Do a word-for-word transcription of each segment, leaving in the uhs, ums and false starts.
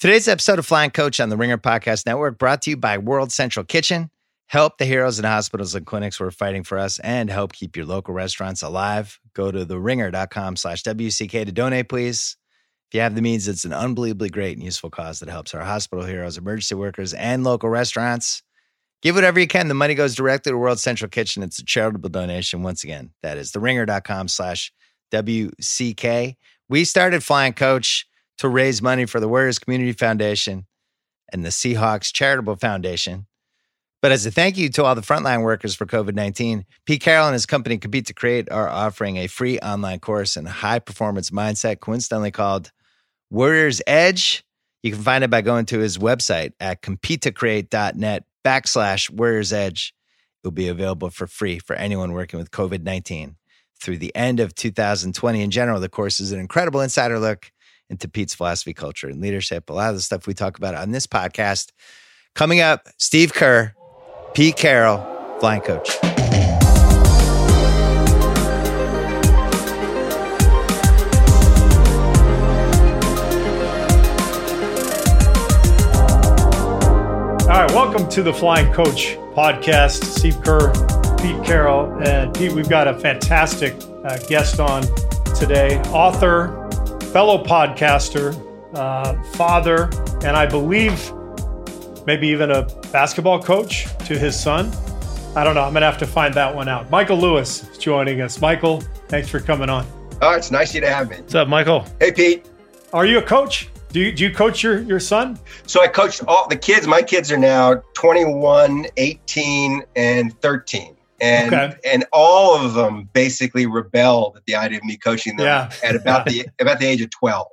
Today's episode of Flying Coach on the Ringer Podcast Network brought to you by World Central Kitchen. Help the heroes in hospitals and clinics who are fighting for us and help keep your local restaurants alive. Go to theringer.com slash WCK to donate, please. If you have the means, it's an unbelievably great and useful cause that helps our hospital heroes, emergency workers, and local restaurants. Give whatever you can. The money goes directly to World Central Kitchen. It's a charitable donation. Once again, that is theringer.com slash WCK. We started Flying Coach to raise money for the Warriors Community Foundation and the Seahawks Charitable Foundation. But as a thank you to all the frontline workers for covid nineteen, Pete Carroll and his company Compete to Create are offering a free online course in high-performance mindset, coincidentally called Warrior's Edge. You can find it by going to his website at compete to create dot net backslash Warrior's Edge. It will be available for free for anyone working with covid nineteen through the end of two thousand twenty. In general, the course is an incredible insider look into Pete's philosophy, culture, and leadership. A lot of the stuff we talk about on this podcast. Coming up, Steve Kerr, Pete Carroll, Flying Coach. All right, welcome to the Flying Coach podcast. Steve Kerr, Pete Carroll, and Pete, we've got a fantastic uh, guest on today, author, fellow podcaster, uh, father, and I believe maybe even a basketball coach to his son. I don't know. I'm going to have to find that one out. Michael Lewis is joining us. Michael, thanks for coming on. Oh, it's nice you to have me. What's up, Michael? Hey, Pete. Are you a coach? Do you, do you coach your, your son? So I coached all the kids. My kids are now twenty-one, eighteen, and thirteen. And okay. and all of them basically rebelled at the idea of me coaching them yeah. at about the about the age of twelve.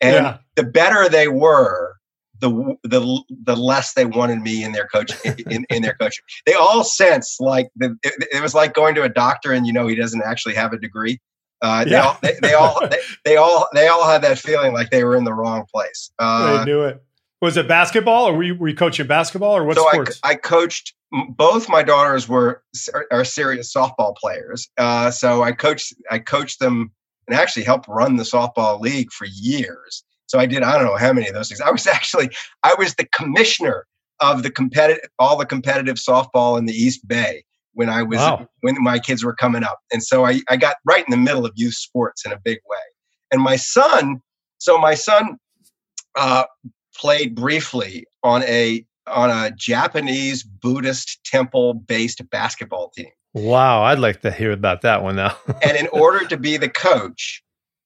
And yeah. the better they were, the the the less they wanted me in their coach in, in their coaching. They all sensed like the, it, it was like going to a doctor and you know he doesn't actually have a degree. Uh, they, yeah. all, they, they all they, they all they all had that feeling like they were in the wrong place. Uh, they knew it. Was it basketball, or were you, were you coaching basketball, or what so sports? I, I coached. Both my daughters were are serious softball players, uh, so I coached. I coached them and actually helped run the softball league for years. So I did. I don't know how many of those things. I was actually I was the commissioner of the competitive all the competitive softball in the East Bay when I was wow. when my kids were coming up, and so I, I got right in the middle of youth sports in a big way. And my son, so my son. Uh, played briefly on a on a Japanese Buddhist temple-based basketball team. Wow, I'd like to hear about that one now. And in order to be the coach,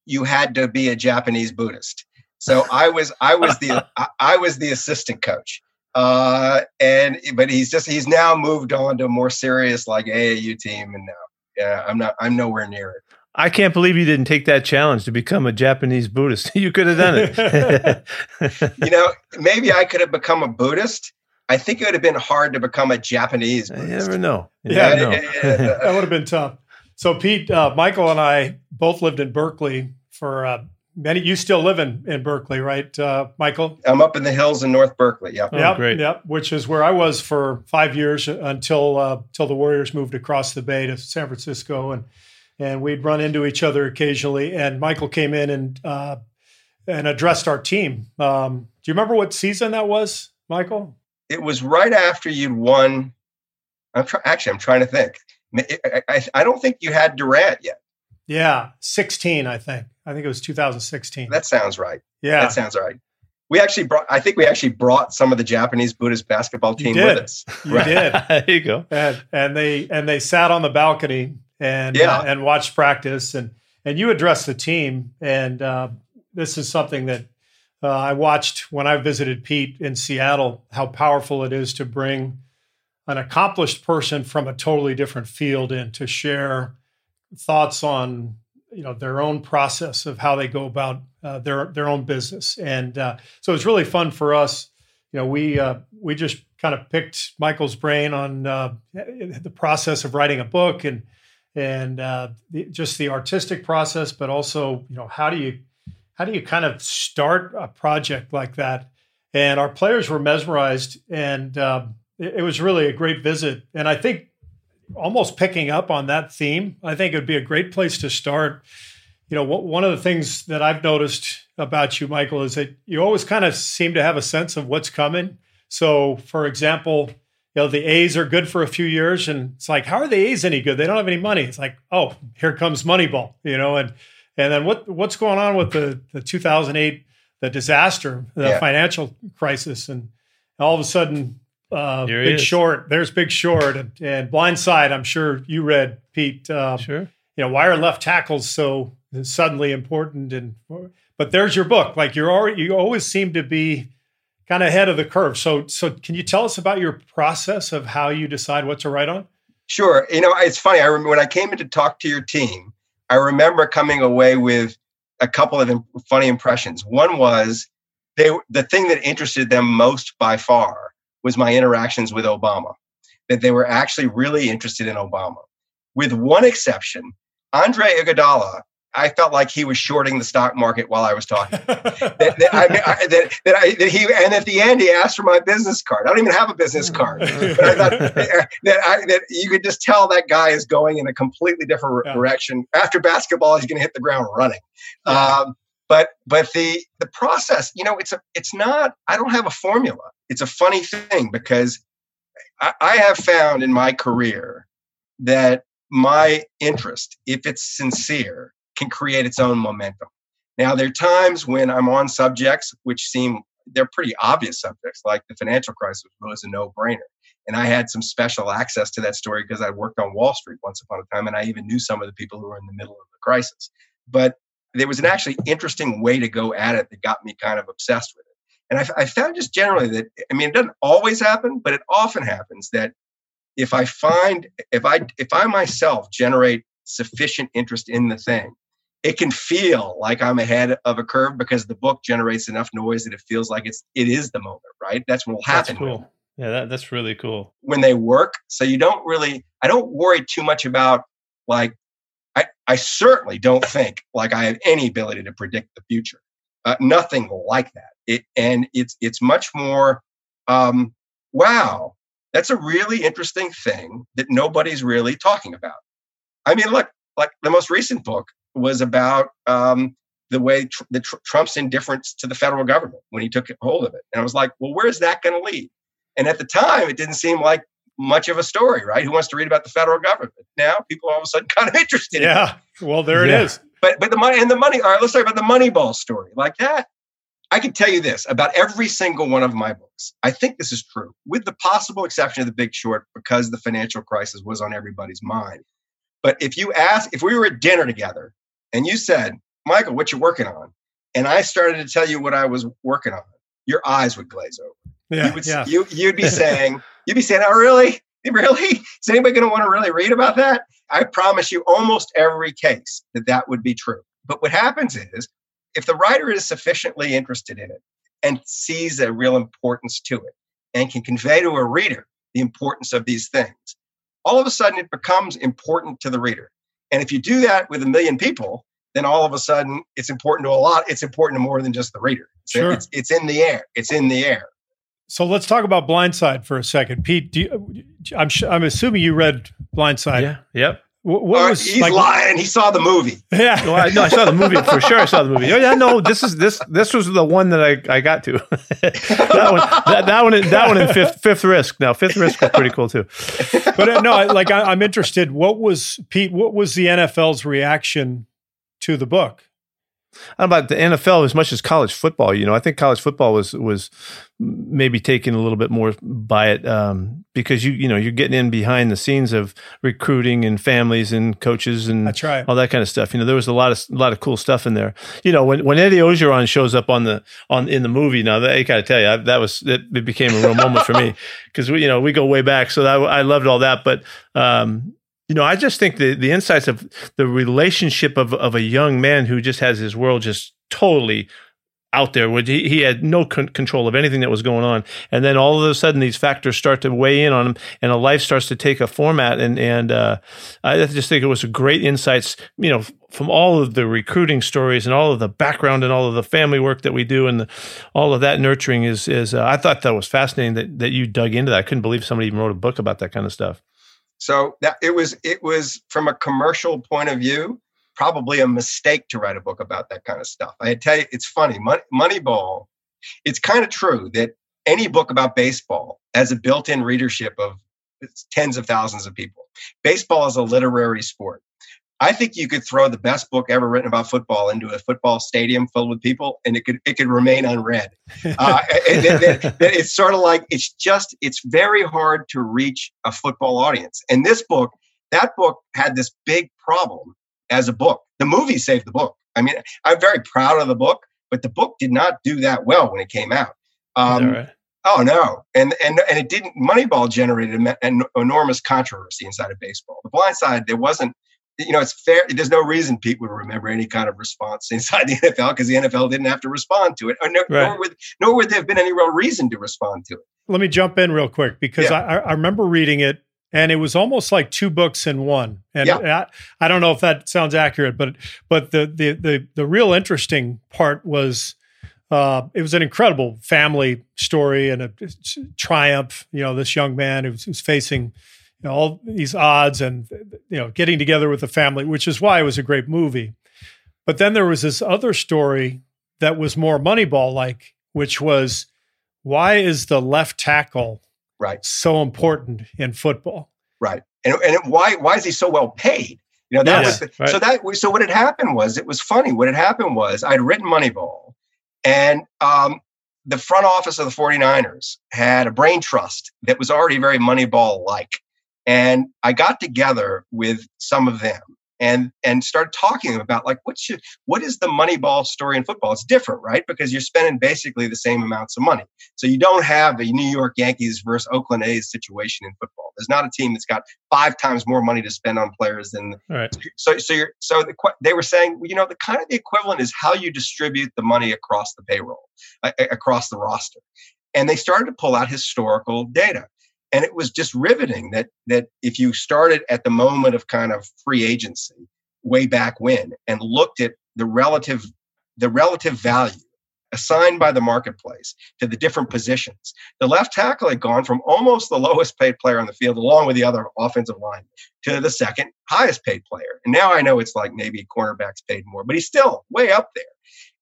you had to be a Japanese Buddhist. So I was I was the I, I was the assistant coach. Uh, and but he's just he's now moved on to a more serious like A A U team, and now yeah, I'm not I'm nowhere near it. I can't believe you didn't take that challenge to become a Japanese Buddhist. You could have done it. You know, maybe I could have become a Buddhist. I think it would have been hard to become a Japanese Buddhist. You never know. You yeah, never know. That would have been tough. So, Pete, uh, Michael and I both lived in Berkeley for uh, many. You still live in, in Berkeley, right, uh, Michael? I'm up in the hills in North Berkeley. Yeah, oh, yep, great. Yep, which is where I was for five years until uh, till the Warriors moved across the bay to San Francisco and. And we'd run into each other occasionally. And Michael came in and uh, and addressed our team. Um, do you remember what season that was, Michael? It was right after you'd won. I'm try- actually, I'm trying to think. I, I, I don't think you had Durant yet. Yeah, sixteen, I think. I think it was two thousand sixteen. That sounds right. Yeah. That sounds right. We actually brought, I think we actually brought some of the Japanese Buddhist basketball team with us. You right. did. There you go. And, and they and they sat on the balcony and yeah. uh, and watch practice, and and you address the team. And uh, this is something that uh, I watched when I visited Pete in Seattle, how powerful it is to bring an accomplished person from a totally different field in to share thoughts on, you know, their own process of how they go about uh, their their own business. And uh, so it's really fun for us. You know, we uh, we just kind of picked Michael's brain on uh, the process of writing a book and. And uh, the, just the artistic process, but also, you know, how do you how do you kind of start a project like that? And our players were mesmerized, and uh, it, it was really a great visit. And I think almost picking up on that theme, I think it would be a great place to start. you know, w- one of the things that I've noticed about you, Michael, is that you always kind of seem to have a sense of what's coming. So, for example, you know, the A's are good for a few years, and it's like, how are the A's any good? They don't have any money. It's like, oh, here comes Moneyball, you know, and and then what what's going on with the, the two thousand eight, the disaster, the yeah. financial crisis, and all of a sudden, uh, Big Short, there's Big Short, and, and Blind Side, I'm sure you read, Pete. Um, sure. You know, why are left tackles so suddenly important? And but there's your book. Like you're already, you always seem to be kind of ahead of the curve. So, so can you tell us about your process of how you decide what to write on? Sure. You know, it's funny. I remember when I came in to talk to your team, I remember coming away with a couple of imp- funny impressions. One was they the thing that interested them most by far was my interactions with Obama, that they were actually really interested in Obama. With one exception, Andre Iguodala, I felt like he was shorting the stock market while I was talking. that, that, I, I, that, that, I, that he, and at the end, he asked for my business card. I don't even have a business card, but I thought that, I, that you could just tell that guy is going in a completely different yeah. direction. After basketball, he's going to hit the ground running. Yeah. Um, but but the the process, you know, it's a it's not. I don't have a formula. It's a funny thing because I, I have found in my career that my interest, if it's sincere, can create its own momentum. Now, there are times when I'm on subjects which seem, they're pretty obvious subjects, like the financial crisis was a no-brainer. And I had some special access to that story because I worked on Wall Street once upon a time, and I even knew some of the people who were in the middle of the crisis. But there was an actually interesting way to go at it that got me kind of obsessed with it. And I, I found just generally that, I mean, it doesn't always happen, but it often happens that if I find, if I if I myself generate sufficient interest in the thing, it can feel like I'm ahead of a curve because the book generates enough noise that it feels like it's it is the moment, right? That's what will happen. That's cool. Yeah, that, that's really cool. When they work, so you don't really, I don't worry too much about like, I, I certainly don't think like I have any ability to predict the future. Uh, nothing like that. It, and it's it's much more, um, wow, that's a really interesting thing that nobody's really talking about. I mean, look, like the most recent book was about um, the way tr- the tr- Trump's indifference to the federal government when he took hold of it. And I was like, well, where is that going to lead? And at the time, it didn't seem like much of a story, right? Who wants to read about the federal government? Now people all of a sudden kind of interested. Yeah. In it. Well, there yeah. it is. But but the money and the money. All right, let's talk about the Moneyball story. Like that, I can tell you this about every single one of my books. I think this is true, with the possible exception of The Big Short, because the financial crisis was on everybody's mind. But if you ask, if we were at dinner together and you said, Michael, what you working on? And I started to tell you what I was working on, your eyes would glaze over. Yeah, you would, yeah. you, you'd be saying, you'd be saying, oh, really? Really? Is anybody going to want to really read about that? I promise you almost every case that that would be true. But what happens is if the writer is sufficiently interested in it and sees a real importance to it and can convey to a reader the importance of these things, all of a sudden it becomes important to the reader. And if you do that with a million people, then all of a sudden it's important to a lot. It's important to more than just the reader. So sure. it's, it's in the air. It's in the air. So let's talk about Blind Side for a second. Pete, do you, I'm I'm assuming you read Blind Side. Yeah. Yep. What, what uh, was, he's like, lying. He saw the movie. Yeah. Well, I, no, I saw the movie for sure. I saw the movie. Oh yeah, no, this is this this was the one that I, I got to. that one, that, that one, that one, and Fifth Fifth Risk. Now, Fifth Risk was pretty cool too. But uh, no, I, like I, I'm interested. What was Pete? What was the N F L's reaction to the book? I don't know about the N F L as much as college football. You know, I think college football was was maybe taken a little bit more by it um, because you you know you're getting in behind the scenes of recruiting and families and coaches and That's right. all that kind of stuff. You know, there was a lot of a lot of cool stuff in there. You know, when, when Eddie Ogeron shows up on the on in the movie, now that, I gotta tell you, I, that was it, it became a real moment for me because we you know we go way back, so that, I loved all that, but. Um, You know, I just think the, the insights of the relationship of, of a young man who just has his world just totally out there. He, he had no con- control of anything that was going on. And then all of a sudden, these factors start to weigh in on him, and a life starts to take a format. And, and uh, I just think it was a great insights, you know, from all of the recruiting stories and all of the background and all of the family work that we do and the, all of that nurturing is, is uh, I thought that was fascinating that, that you dug into that. I couldn't believe somebody even wrote a book about that kind of stuff. So that it was it was from a commercial point of view, probably a mistake to write a book about that kind of stuff. I tell you, it's funny. Money, Moneyball, it's kind of true that any book about baseball has a built-in readership of tens of thousands of people. Baseball is a literary sport. I think you could throw the best book ever written about football into a football stadium filled with people, and it could it could remain unread. Uh, it, it, it, it's sort of like it's just it's very hard to reach a football audience. And this book, that book had this big problem as a book. The movie saved the book. I mean, I'm very proud of the book, but the book did not do that well when it came out. Um, right? Oh no, and and and it didn't. Moneyball generated an, an enormous controversy inside of baseball. The Blind Side, there wasn't. You know, it's fair. There's no reason Pete would remember any kind of response inside the N F L because the N F L didn't have to respond to it. Or no, right. nor, would, nor would there have been any real reason to respond to it. Let me jump in real quick because yeah. I, I remember reading it and it was almost like two books in one. And yeah. I, I don't know if that sounds accurate, but but the the the, the real interesting part was uh, it was an incredible family story and a triumph. You know, this young man who's, who's facing you know, all these odds and, you know, getting together with the family, which is why it was a great movie. But then there was this other story that was more Moneyball-like, which was, why is the left tackle right so important in football? Right. And, and it, why why is he so well paid? You know, that yeah, was the, right. so that so what had happened was, it was funny. What had happened was I'd written Moneyball and um, the front office of the 49ers had a brain trust that was already very Moneyball-like. And I got together with some of them and and started talking about like, what should what is the Moneyball story in football? It's different, right? Because you're spending basically the same amounts of money. So you don't have a New York Yankees versus Oakland A's situation in football. There's not a team that's got five times more money to spend on players than. Right. So so you're, so the, they were saying, well, you know, the kind of the equivalent is how you distribute the money across the payroll, uh, across the roster. And they started to pull out historical data. And it was just riveting that that if you started at the moment of kind of free agency way back when and looked at the relative the relative value assigned by the marketplace to the different positions, the left tackle had gone from almost the lowest paid player on the field, along with the other offensive line, to the second highest paid player. And now I know it's like maybe cornerbacks paid more, but he's still way up there.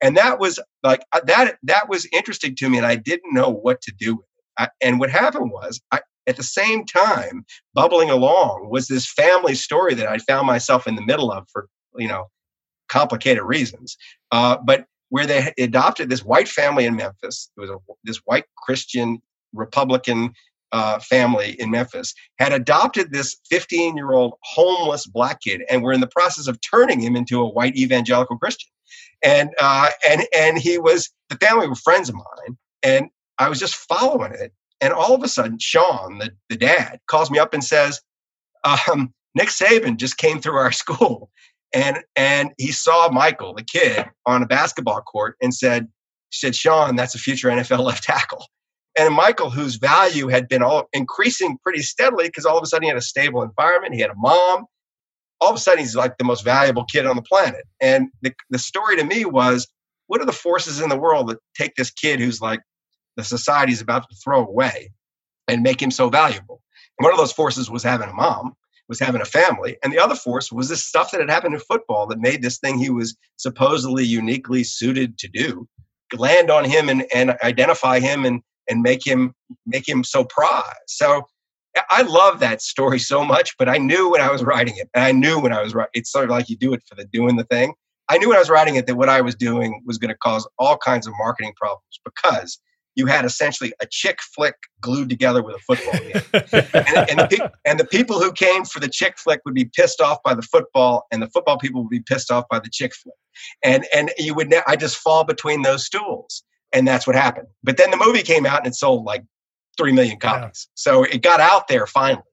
And that was like that that was interesting to me, and I didn't know what to do with it. I, and what happened was I. At the same time, bubbling along was this family story that I found myself in the middle of for, you know, complicated reasons. Uh, but where they adopted this white family in Memphis, it was a, this white Christian Republican uh, family in Memphis, had adopted this fifteen-year-old homeless black kid and were in the process of turning him into a white evangelical Christian. And uh, and and he was, the family were friends of mine, and I was just following it. And all of a sudden, Sean, the, the dad, calls me up and says, um, Nick Saban just came through our school. And and he saw Michael, the kid, on a basketball court and said, said, Sean, that's a future N F L left tackle. And Michael, whose value had been all increasing pretty steadily because all of a sudden he had a stable environment, he had a mom. All of a sudden, he's like the most valuable kid on the planet. And the, the story to me was, what are the forces in the world that take this kid who's like, the society is about to throw away and make him so valuable? And one of those forces was having a mom, was having a family. And the other force was this stuff that had happened in football that made this thing he was supposedly uniquely suited to do land on him and, and identify him and, and make him make him so prized. So I love that story so much, but I knew when I was writing it, and I knew when I was writing, it's sort of like you do it for the doing the thing. I knew when I was writing it that what I was doing was going to cause all kinds of marketing problems because you had essentially a chick flick glued together with a football game. and, and, the pe- and the people who came for the chick flick would be pissed off by the football, and the football people would be pissed off by the chick flick. And and you would ne- I just fall between those stools. And that's what happened. But then the movie came out and it sold like three million copies. Yeah. So it got out there finally.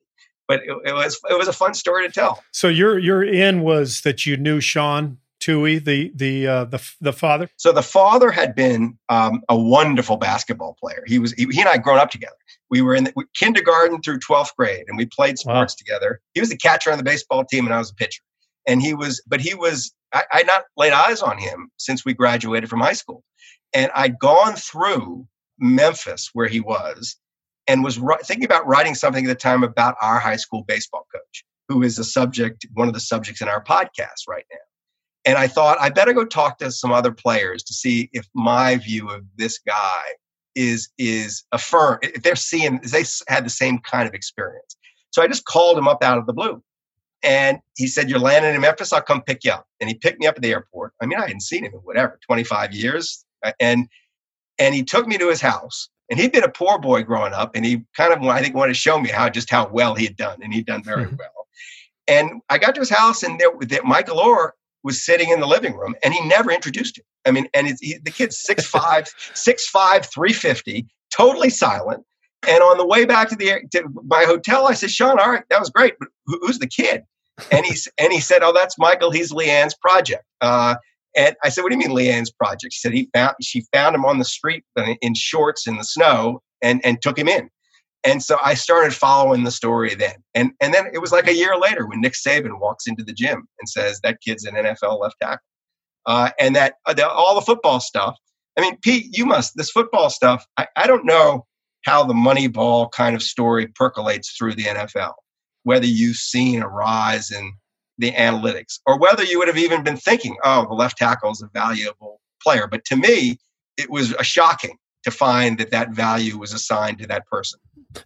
But it, it was it was a fun story to tell. So your your in was that you knew Sean Tuohy, the the uh, the the father. So the father had been um, a wonderful basketball player. He was he, he and I had grown up together. We were in the, we, kindergarten through twelfth grade, and we played sports wow. together. He was the catcher on the baseball team, and I was a pitcher. And he was, but he was. I I'd not laid eyes on him since we graduated from high school, and I'd gone through Memphis where he was, and was ri- thinking about writing something at the time about our high school baseball coach, who is a subject, one of the subjects in our podcast right now. And I thought, I better go talk to some other players to see if my view of this guy is is affirmed, if they're seeing, if they had the same kind of experience. So I just called him up out of the blue. And he said, "You're landing in Memphis, I'll come pick you up." And he picked me up at the airport. I mean, I hadn't seen him in whatever, twenty-five years. And and he took me to his house. And he'd been a poor boy growing up. And he kind of, I think, wanted to show me how just how well he had done. And he'd done very mm-hmm. well. And I got to his house, and there, there Michael Orr was sitting in the living room, and he never introduced him. I mean, and it's, he, the kid's six five, six five, three fifty, totally silent. And on the way back to the to my hotel, I said, "Sean, all right, that was great, but who, who's the kid?" And he and he said, "Oh, that's Michael. He's Leanne's project." Uh, and I said, "What do you mean Leanne's project?" She said, "He found she found him on the street in shorts in the snow, and and took him in." And so I started following the story then. And and then it was like a year later when Nick Saban walks into the gym and says, "That kid's an N F L left tackle." Uh, and that the, all the football stuff. I mean, Pete, you must, this football stuff, I, I don't know how the Moneyball kind of story percolates through the N F L, whether you've seen a rise in the analytics or whether you would have even been thinking, oh, the left tackle is a valuable player. But to me, it was a shocking to find that that value was assigned to that person.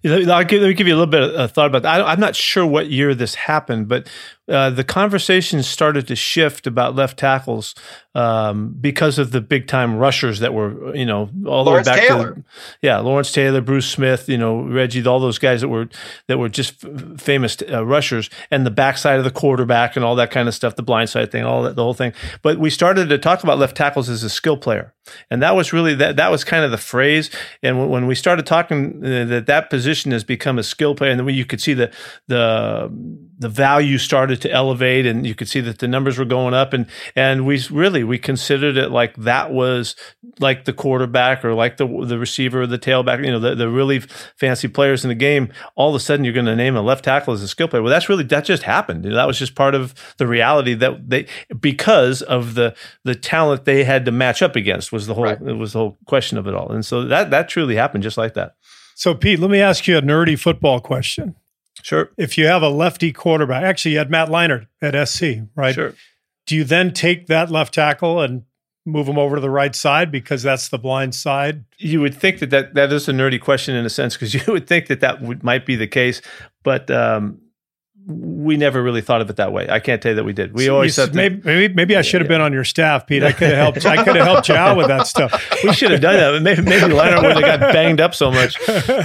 I'll give, let me give you a little bit of a thought about that. I, I'm not sure what year this happened, but uh, the conversation started to shift about left tackles um, because of the big-time rushers that were, you know, all the way back Taylor. to yeah, Lawrence Taylor, Bruce Smith, you know, Reggie, all those guys that were that were just f- famous uh, rushers, and the backside of the quarterback and all that kind of stuff, the blindside thing, all that, the whole thing. But we started to talk about left tackles as a skill player, and that was really that. That was kind of the phrase. And w- when we started talking uh, that that position. Position has become a skill player, and then you could see the the the value started to elevate, and you could see that the numbers were going up, and and we really we considered it like that was like the quarterback or like the the receiver or the tailback, you know, the, the really fancy players in the game. All of a sudden, you're going to name a left tackle as a skill player. Well, that's really that just happened. You know, that was just part of the reality that they because of the the talent they had to match up against was the whole right. It was the whole question of it all, and so that that truly happened just like that. So, Pete, let me ask you a nerdy football question. Sure. If you have a lefty quarterback, actually you had Matt Leinart at S C, right? Sure. Do you then take that left tackle and move him over to the right side because that's the blind side? You would think that that, that is a nerdy question in a sense because you would think that that would, might be the case, but um, we never really thought of it that way. I can't tell you that we did. We so always said maybe, maybe maybe I should have yeah, yeah. been on your staff, Pete. I could have helped. I could have helped you out with that stuff. We should have done that. Maybe, maybe Leonard would have got banged up so much.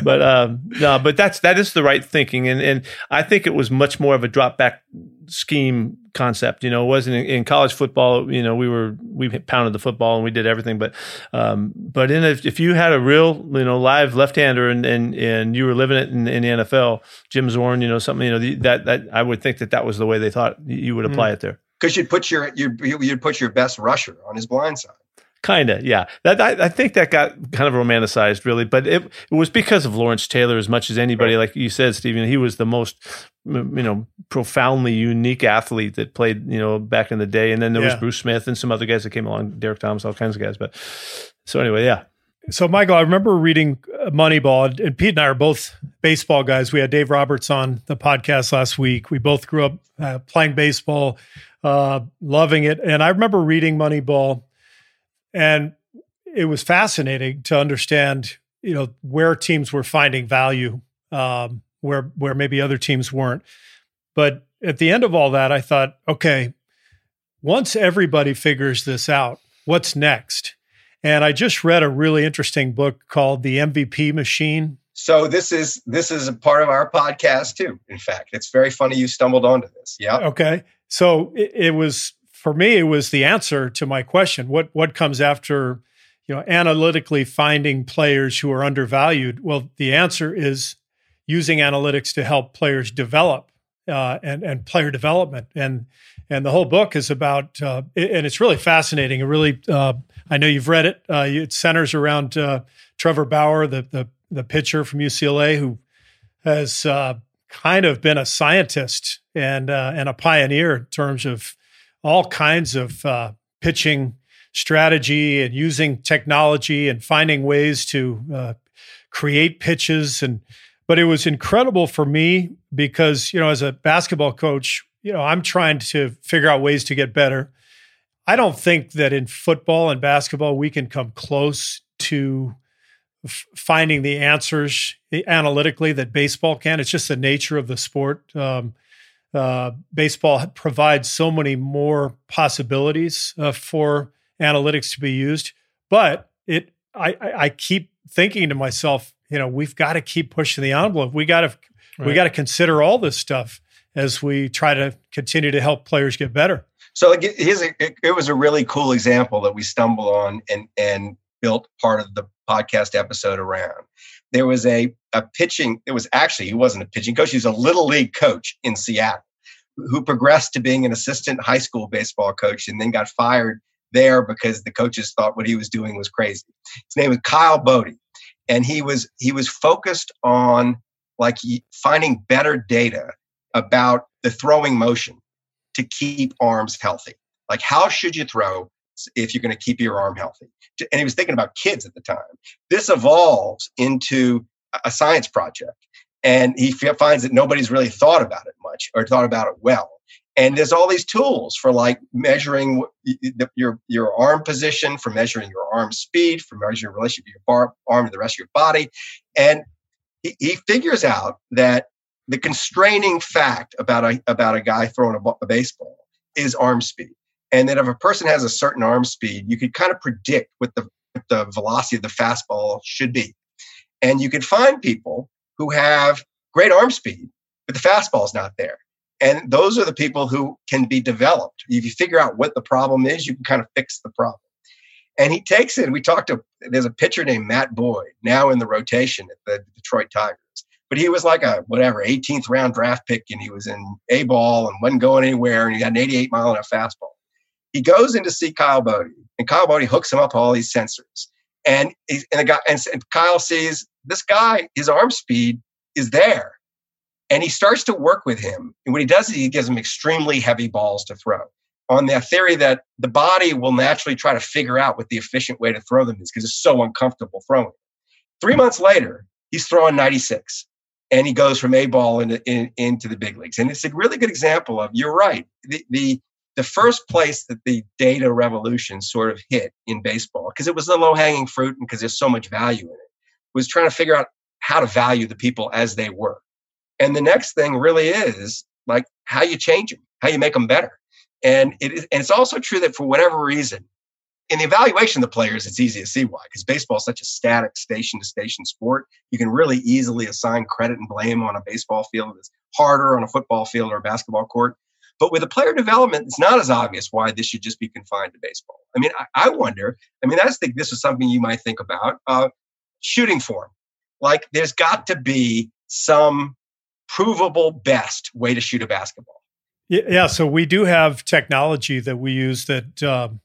But um, no, but that's that is the right thinking, and and I think it was much more of a drop back scheme concept. You know, it wasn't in, in college football. You know, we were we pounded the football and we did everything, but um, but in a, if you had a real you know live left hander and, and and you were living it in, in the N F L, Jim Zorn, you know something, you know the, that that I would think that that was the way they thought you would apply mm. it there because you'd put your you'd, you'd put your best rusher on his blind side. Kind of, yeah. That I, I think that got kind of romanticized, really. But it, it was because of Lawrence Taylor as much as anybody. Right. Like you said, Steve, you know, he was the most, you know, profoundly unique athlete that played, you know, back in the day. And then there yeah. was Bruce Smith and some other guys that came along, Derek Thomas, all kinds of guys. But so anyway, yeah. So, Michael, I remember reading Moneyball, and Pete and I are both baseball guys. We had Dave Roberts on the podcast last week. We both grew up uh, playing baseball, uh, loving it. And I remember reading Moneyball. And it was fascinating to understand, you know, where teams were finding value, um, where where maybe other teams weren't. But at the end of all that, I thought, okay, once everybody figures this out, what's next? And I just read a really interesting book called The M V P Machine. So this is this is a part of our podcast too. In fact, it's very funny you stumbled onto this. Yeah. Okay. So it, it was. For me, it was the answer to my question. What what comes after, you know, analytically finding players who are undervalued? Well, the answer is using analytics to help players develop uh, and and player development. And and the whole book is about, uh, it, and it's really fascinating. It really, uh, I know you've read it. Uh, it centers around uh, Trevor Bauer, the, the the pitcher from U C L A, who has uh, kind of been a scientist and uh, and a pioneer in terms of all kinds of uh, pitching strategy and using technology and finding ways to uh, create pitches. And but it was incredible for me because, you know, as a basketball coach, you know, I'm trying to figure out ways to get better. I don't think that in football and basketball, we can come close to f- finding the answers analytically that baseball can. It's just the nature of the sport. Um, uh, baseball provides so many more possibilities uh, for analytics to be used, but it, I, I keep thinking to myself, you know, we've got to keep pushing the envelope. We got to, right. we got to consider all this stuff as we try to continue to help players get better. So here's a, it was a really cool example that we stumbled on and, and built part of the podcast episode around. There was a, a pitching, it was actually, he wasn't a pitching coach. He was a little league coach in Seattle who progressed to being an assistant high school baseball coach and then got fired there because the coaches thought what he was doing was crazy. His name was Kyle Boddy. And he was he was focused on like finding better data about the throwing motion to keep arms healthy. Like, how should you throw if you're going to keep your arm healthy? And he was thinking about kids at the time. This evolves into a science project. And he finds that nobody's really thought about it much or thought about it well. And there's all these tools for like measuring your your arm position, for measuring your arm speed, for measuring your relationship to your arm to the rest of your body. And he, he figures out that the constraining fact about a, about a guy throwing a, a baseball is arm speed. And that if a person has a certain arm speed, you could kind of predict what the, what the velocity of the fastball should be. And you could find people who have great arm speed, but the fastball's not there. And those are the people who can be developed. If you figure out what the problem is, you can kind of fix the problem. And he takes it. We talked to, there's a pitcher named Matt Boyd, now in the rotation at the Detroit Tigers. But he was like a, whatever, eighteenth round draft pick, and he was in A-ball and wasn't going anywhere, and he had an eighty-eight mile an hour fastball. He goes in to see Kyle Boddy, and Kyle Boddy hooks him up all these sensors. And, he, and, the guy, and, and Kyle sees this guy, his arm speed is there. And he starts to work with him. And what he does is he gives him extremely heavy balls to throw on the theory that the body will naturally try to figure out what the efficient way to throw them is because it's so uncomfortable throwing. Three months later, he's throwing ninety-six and he goes from A ball into, in, into the big leagues. And it's a really good example of, you're right, the, the, the first place that the data revolution sort of hit in baseball, because it was the low hanging fruit and because there's so much value in it, was trying to figure out how to value the people as they were. And the next thing really is like how you change them, how you make them better. And it is, and it's also true that for whatever reason, in the evaluation of the players, it's easy to see why, because baseball is such a static station-to-station sport. You can really easily assign credit and blame on a baseball field. It's harder on a football field or a basketball court. But with the player development, it's not as obvious why this should just be confined to baseball. I mean, I, I wonder, I mean, I just think this is something you might think about. Uh, shooting form. Like, there's got to be some provable best way to shoot a basketball. Yeah, so we do have technology that we use that um,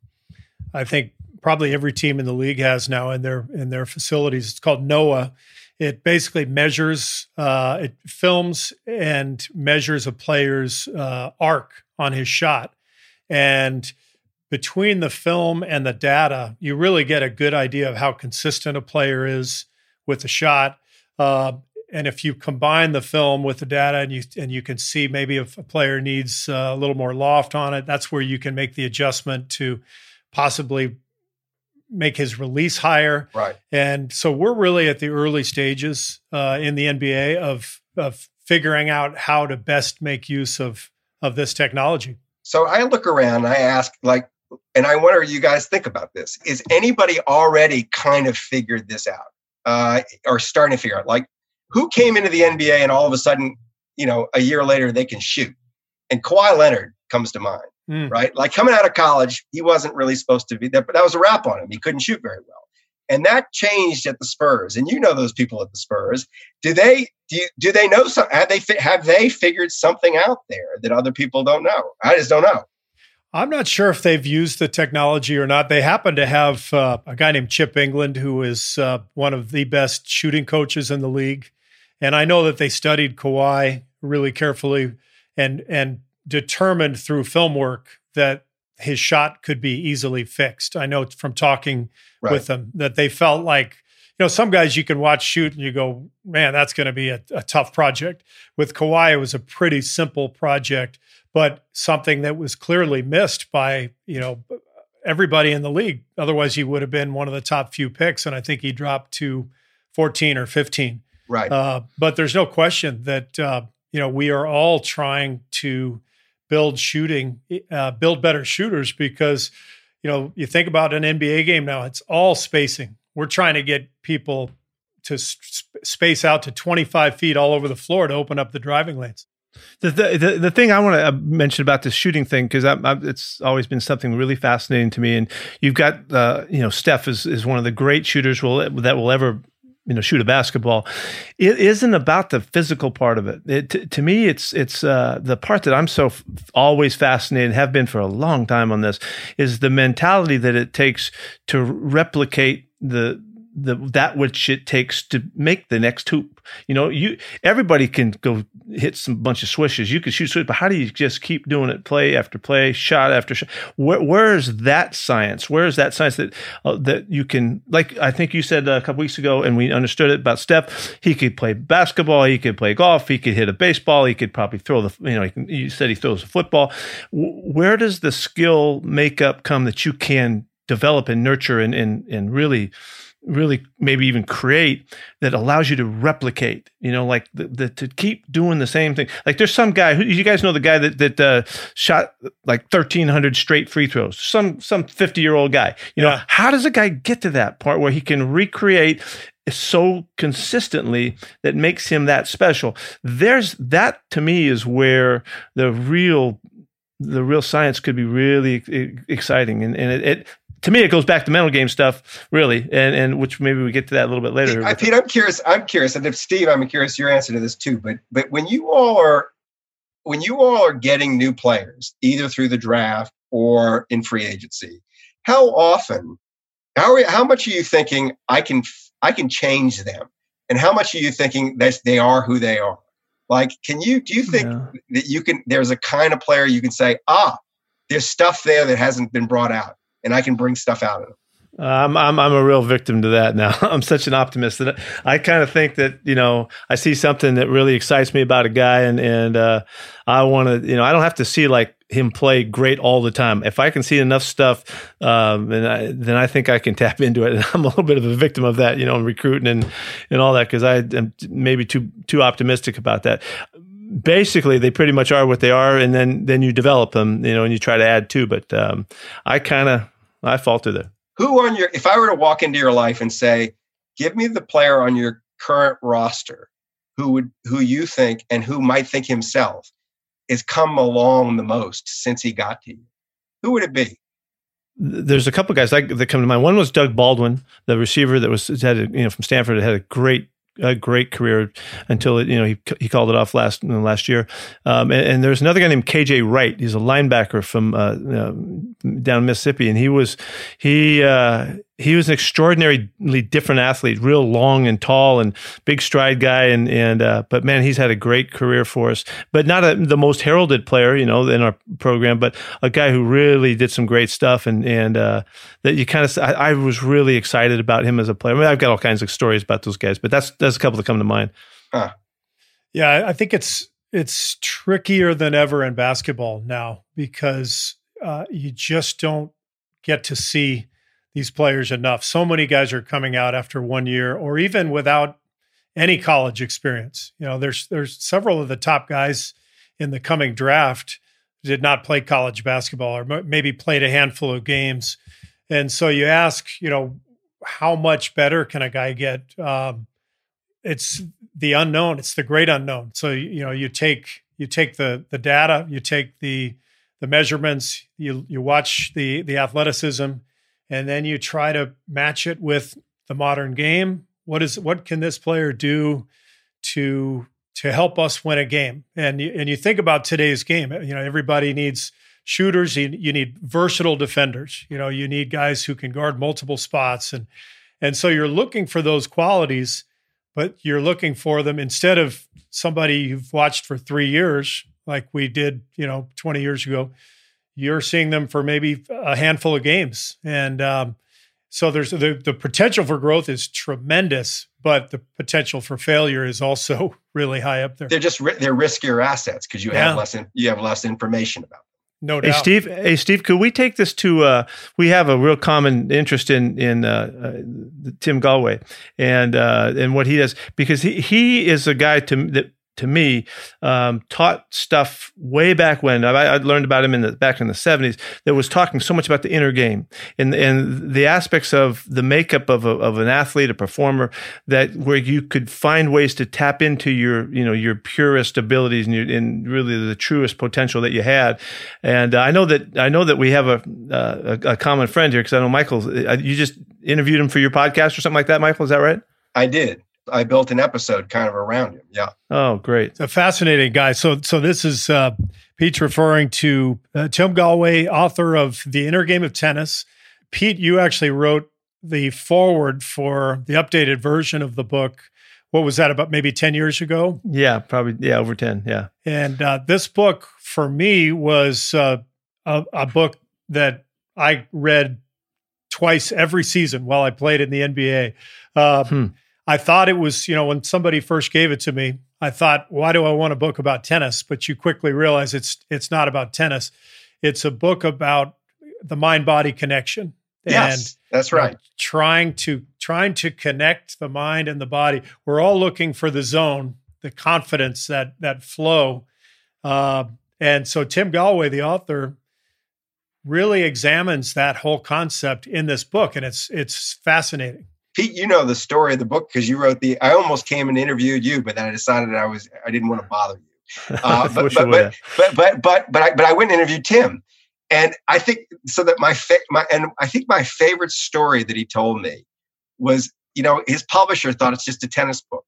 I think probably every team in the league has now in their in their facilities. It's called NOAA. It basically measures, uh, it films and measures a player's uh, arc on his shot. And between the film and the data, you really get a good idea of how consistent a player is with the shot. Uh, And if you combine the film with the data and you and you can see maybe if a player needs uh, a little more loft on it, that's where you can make the adjustment to possibly make his release higher. Right. And so we're really at the early stages uh, in the N B A of of figuring out how to best make use of of this technology. So I look around, I ask, like, and I wonder, you guys think about this. Is anybody already kind of figured this out uh, or starting to figure out, like, who came into the N B A and all of a sudden, you know, a year later they can shoot? And Kawhi Leonard comes to mind, mm. right? Like, coming out of college, he wasn't really supposed to be there, but that was a wrap on him. He couldn't shoot very well. And that changed at the Spurs. And you know those people at the Spurs. Do they do you, do they know something? Have they, have they figured something out there that other people don't know? I just don't know. I'm not sure if they've used the technology or not. They happen to have uh, a guy named Chip England, who is uh, one of the best shooting coaches in the league. And I know that they studied Kawhi really carefully and and determined through film work that his shot could be easily fixed. I know from talking right. with them that they felt like, you know, some guys you can watch shoot and you go, man, that's going to be a, a tough project. With Kawhi, it was a pretty simple project, but something that was clearly missed by, you know, everybody in the league. Otherwise, he would have been one of the top few picks, and I think he dropped to fourteen or fifteen. Right. Uh, but there's no question that uh, you know we are all trying to build shooting, uh, build better shooters, because you know you think about an N B A game now, it's all spacing. We're trying to get people to sp- space out to twenty-five feet all over the floor to open up the driving lanes. The the the thing I want to mention about this shooting thing, because it's always been something really fascinating to me. And you've got uh, you know Steph is is one of the great shooters will that will ever you know shoot a basketball. It isn't about the physical part of it. it t- to me, it's it's uh, the part that I'm so f- always fascinated, have been for a long time on this, is the mentality that it takes to replicate the. The, that which it takes to make the next hoop. You know, you everybody can go hit some bunch of swishes. You can shoot swish, but how do you just keep doing it, play after play, shot after shot? Where, where is that science? Where is that science that uh, that you can, like I think you said a couple weeks ago, and we understood it about Steph. He could play basketball, he could play golf, he could hit a baseball, he could probably throw the. You know, he can, you said he throws a football. W- where does the skill makeup come that you can develop and nurture and and and really? really maybe even create that allows you to replicate, you know, like the, the to keep doing the same thing. Like there's some guy who, you guys know the guy that, that uh, shot like thirteen hundred straight free throws, some, some fifty year old guy, you yeah. know, how does a guy get to that part where he can recreate so consistently that makes him that special? There's that, to me, is where the real, the real science could be really exciting. And, and it, it to me, it goes back to mental game stuff, really, and and which maybe we get to that a little bit later. Pete, Pete I'm curious. I'm curious, and if Steve, I'm curious your answer to this too. But but when you all are when you all are getting new players, either through the draft or in free agency, how often, how are, how much are you thinking I can I can change them, and how much are you thinking that they are who they are? Like, can you do you think yeah. that you can? There's a kind of player you can say, ah, there's stuff there that hasn't been brought out, and I can bring stuff out of them. Um, I'm I'm a real victim to that now. I'm such an optimist that I, I kind of think that, you know, I see something that really excites me about a guy, and and uh, I want to, you know, I don't have to see like him play great all the time. If I can see enough stuff, um, and I, then I think I can tap into it. And I'm a little bit of a victim of that, you know, in recruiting and and all that, because I am maybe too too optimistic about that. Basically, they pretty much are what they are, and then then you develop them, you know, and you try to add to. But um, I kind of I falter there. Who on your? If I were to walk into your life and say, "Give me the player on your current roster who would who you think and who might think himself has come along the most since he got to you," who would it be? There's a couple guys that, that come to mind. One was Doug Baldwin, the receiver that was had a, you know from Stanford, that had a great. A great career until it, you know he he called it off last you know, last year. Um, and, and there's another guy named K J Wright. He's a linebacker from uh, you know, down Mississippi, and he was he uh, he was an extraordinarily different athlete, real long and tall and big stride guy. And and uh, but man, he's had a great career for us. But not a, the most heralded player, you know, in our program, but a guy who really did some great stuff. And and uh, that you kind of I, I was really excited about him as a player. I mean, I've got all kinds of stories about those guys, but that's There's a couple that come to mind. Huh. Yeah, I think it's it's trickier than ever in basketball now, because uh, you just don't get to see these players enough. So many guys are coming out after one year, or even without any college experience. You know, there's there's several of the top guys in the coming draft did not play college basketball, or m- maybe played a handful of games. And so you ask, you know, how much better can a guy get? Um, It's the unknown. It's the great unknown. So, you know, you take you take the the data, you take the the measurements, you you watch the the athleticism, and then you try to match it with the modern game. What is what can this player do to to help us win a game? And you, and you think about today's game. You know, everybody needs shooters. You, you need versatile defenders. You know, you need guys who can guard multiple spots, and and so you're looking for those qualities. But you're looking for them instead of somebody you've watched for three years, like we did, you know, twenty years ago. You're seeing them for maybe a handful of games, and um, so there's the, the potential for growth is tremendous, but the potential for failure is also really high up there. They're just they're riskier assets because you yeah. have less in, you have less information about them. No doubt. Hey, Steve, hey, Steve, could we take this to, uh, we have a real common interest in, in uh, uh, Tim Galway and uh, and what he does, because he, he is a guy to, that, to me, um, taught stuff way back when. I, I learned about him in the, back in the seventies, that was talking so much about the inner game and and the aspects of the makeup of a, of an athlete, a performer, that where you could find ways to tap into your, you know, your purest abilities and, your, and really the truest potential that you had. And I know that I know that we have a uh, a, a common friend here, because I know Michael's. You just interviewed him for your podcast or something like that, Michael. Is that right? I did. I built an episode kind of around him. Yeah. Oh, great. A fascinating guy. So, so this is uh, Pete's referring to uh, Tim Galway, author of The Inner Game of Tennis. Pete, you actually wrote the foreword for the updated version of the book. What was that, about maybe ten years ago? Yeah, probably. Yeah, over ten. Yeah. And uh, this book for me was uh, a, a book that I read twice every season while I played in the N B A. Uh, hmm. I thought it was, you know, when somebody first gave it to me, I thought, why do I want a book about tennis? But you quickly realize it's it's not about tennis. It's a book about the mind-body connection. Yes, and, that's right. You know, trying to trying to connect the mind and the body. We're all looking for the zone, the confidence, that that flow. Uh, and so Tim Galway, the author, really examines that whole concept in this book, and it's it's fascinating. Pete, you know the story of the book because you wrote the. I almost came and interviewed you, but then I decided I was I didn't want to bother you. Uh, but, but, but, but but but but I but I went and interviewed Tim, and I think so that my fa- my and I think my favorite story that he told me was, you know, his publisher thought it's just a tennis book,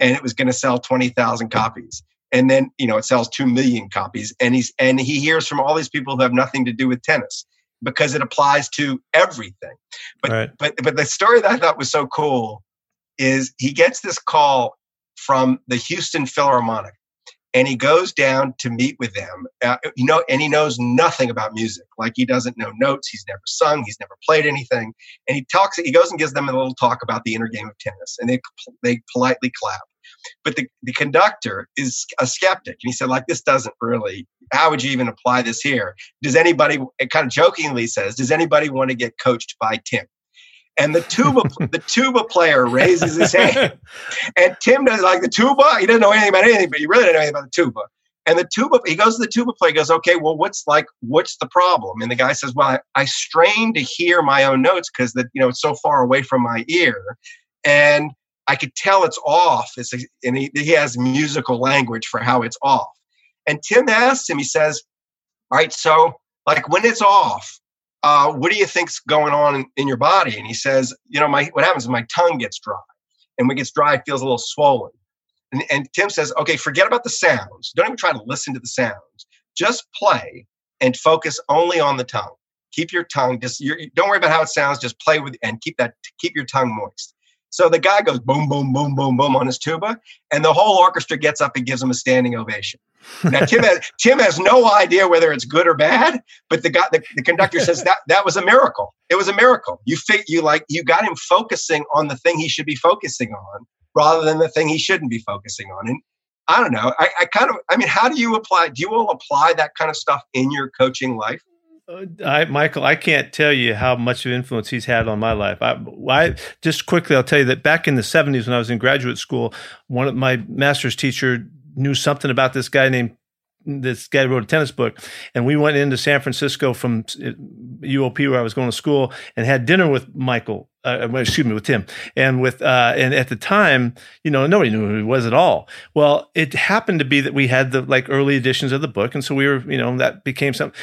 and it was going to sell twenty thousand copies, and then, you know, it sells two million copies, and he's and he hears from all these people who have nothing to do with tennis, because it applies to everything. But right. but but the story that I thought was so cool is he gets this call from the Houston Philharmonic, and he goes down to meet with them. Uh, you know, and he knows nothing about music. Like, he doesn't know notes. He's never sung. He's never played anything. And he talks. He goes and gives them a little talk about the inner game of tennis, and they they politely clap. But the, the conductor is a skeptic. And he said, like, this doesn't really, how would you even apply this here? Does anybody, it kind of jokingly says, does anybody want to get coached by Tim? And the tuba, the tuba player raises his hand. And Tim doesn't like the tuba. He doesn't know anything about anything, but he really doesn't know anything about the tuba. And the tuba, he goes to the tuba player, goes, okay, well, what's like, what's the problem? And the guy says, well, I, I strain to hear my own notes because that, you know, it's so far away from my ear. And I could tell it's off. It's, and he, he has musical language for how it's off. And Tim asks him, he says, all right, so like when it's off, uh, what do you think's going on in, in your body? And he says, you know, my what happens is my tongue gets dry. And when it gets dry, it feels a little swollen. And, and Tim says, okay, forget about the sounds. Don't even try to listen to the sounds. Just play and focus only on the tongue. Keep your tongue, just you're, don't worry about how it sounds. Just play with and keep that, keep your tongue moist. So the guy goes boom, boom, boom, boom, boom on his tuba, and the whole orchestra gets up and gives him a standing ovation. Now, Tim has, Tim has no idea whether it's good or bad, but the guy, the, the conductor says that that was a miracle. It was a miracle. You fit, you like, you got him focusing on the thing he should be focusing on rather than the thing he shouldn't be focusing on. And I don't know. I, I kind of, I mean, how do you apply, do you all apply that kind of stuff in your coaching life? I, Michael, I can't tell you how much of influence he's had on my life. I, I just quickly, I'll tell you that back in the seventies when I was in graduate school, one of my master's teacher knew something about this guy named, this guy wrote a tennis book, and we went into San Francisco from U O P where I was going to school and had dinner with Michael. Uh, excuse me, with Tim. And with uh, and at the time, you know, nobody knew who he was at all. Well, it happened to be that we had the like early editions of the book, and so we were, you know, that became something.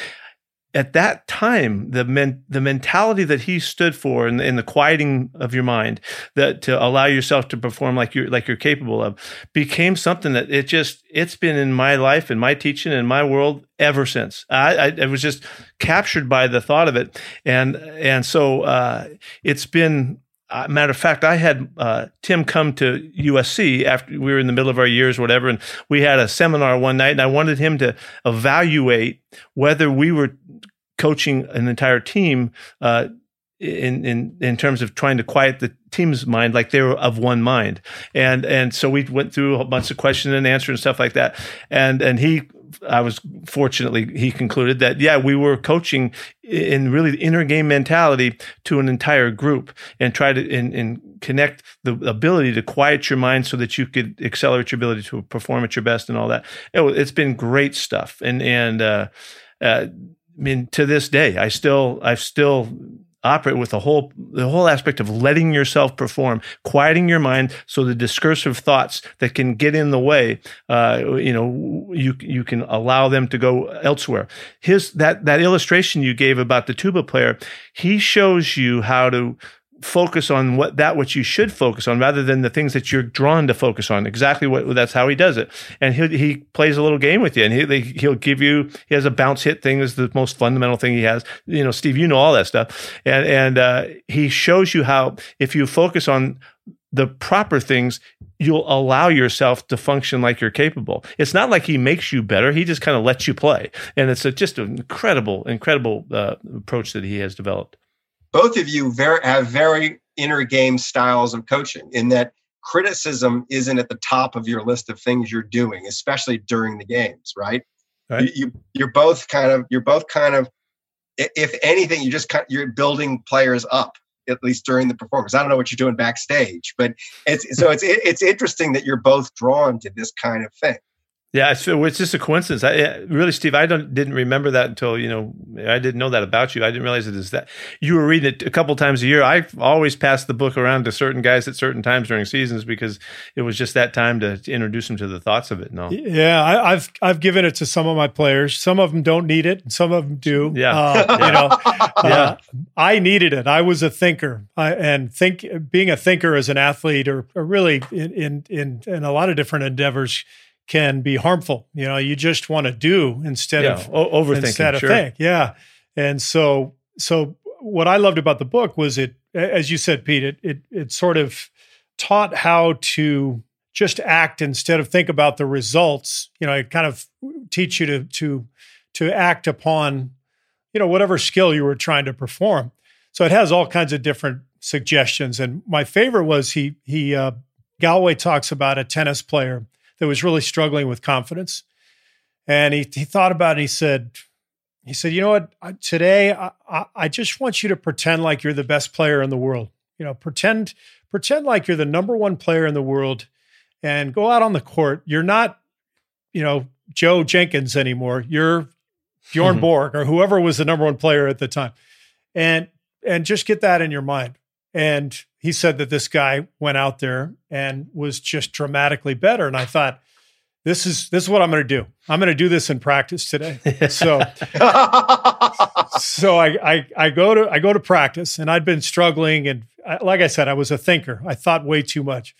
At that time, the men, the mentality that he stood for, and, and the quieting of your mind, that to allow yourself to perform like you're like you're capable of, became something that it just it's been in my life and my teaching and my world ever since. I, I, I was just captured by the thought of it, and and so uh, it's been. Uh, matter of fact, I had uh, Tim come to U S C after we were in the middle of our years or whatever, and we had a seminar one night, and I wanted him to evaluate whether we were coaching an entire team uh, in in in terms of trying to quiet the team's mind, like they were of one mind. And and so we went through a bunch of question and answer and stuff like that, and and he I was fortunately, he concluded that, yeah, we were coaching in really the inner game mentality to an entire group and try to and, and connect the ability to quiet your mind so that you could accelerate your ability to perform at your best and all that. It, it's been great stuff. And, and, uh, uh, I mean, to this day, I still, I've still, operate with the whole the whole aspect of letting yourself perform, quieting your mind, so the discursive thoughts that can get in the way, uh, you know, you you can allow them to go elsewhere. His that that illustration you gave about the tuba player, he shows you how to focus on what that what you should focus on rather than the things that you're drawn to focus on. Exactly what that's how he does it. And he he plays a little game with you, and he he'll give you he has a bounce hit thing is the most fundamental thing he has. You know, Steve, you know all that stuff, and and uh, he shows you how if you focus on the proper things, you'll allow yourself to function like you're capable. It's not like he makes you better. He just kind of lets you play, and it's a, just an incredible incredible uh, approach that he has developed. Both of you very, have very inner game styles of coaching, in that criticism isn't at the top of your list of things you're doing, especially during the games, right? Right. You, you, you're both kind of, you're both kind of, if anything, you just kind, you're building players up, at least during the performance. I don't know what you're doing backstage, but it's so it's it, it's interesting that you're both drawn to this kind of thing. Yeah, it's, it's just a coincidence. I, really, Steve, I don't, didn't remember that until, you know, I didn't know that about you. I didn't realize it is that. You were reading it a couple times a year. I always passed the book around to certain guys at certain times during seasons because it was just that time to, to introduce them to the thoughts of it and all. Yeah, I, I've I've given it to some of my players. Some of them don't need it, and some of them do. Yeah. Uh, yeah. You know, uh, yeah. I needed it. I was a thinker. I, and think being a thinker as an athlete or, or really in, in, in, in a lot of different endeavors can be harmful. You know, you just want to do instead yeah, of o- overthinking. Instead of sure. think. Yeah. And so, so what I loved about the book was it, as you said, Pete, it, it, it sort of taught how to just act instead of think about the results. You know, it kind of teach you to, to, to act upon, you know, whatever skill you were trying to perform. So it has all kinds of different suggestions. And my favorite was he, he, uh, Galway talks about a tennis player that was really struggling with confidence. And he he thought about it. He said, he said, you know what, I, today, I, I, I just want you to pretend like you're the best player in the world. You know, pretend, pretend like you're the number one player in the world and go out on the court. You're not, you know, Joe Jenkins anymore. You're Bjorn mm-hmm. Borg or whoever was the number one player at the time. And, and just get that in your mind. And he said that this guy went out there and was just dramatically better. And I thought, this is this is what I'm going to do. I'm going to do this in practice today. So, so I, I I go to I go to practice, and I'd been struggling. And I, like I said, I was a thinker. I thought way too much,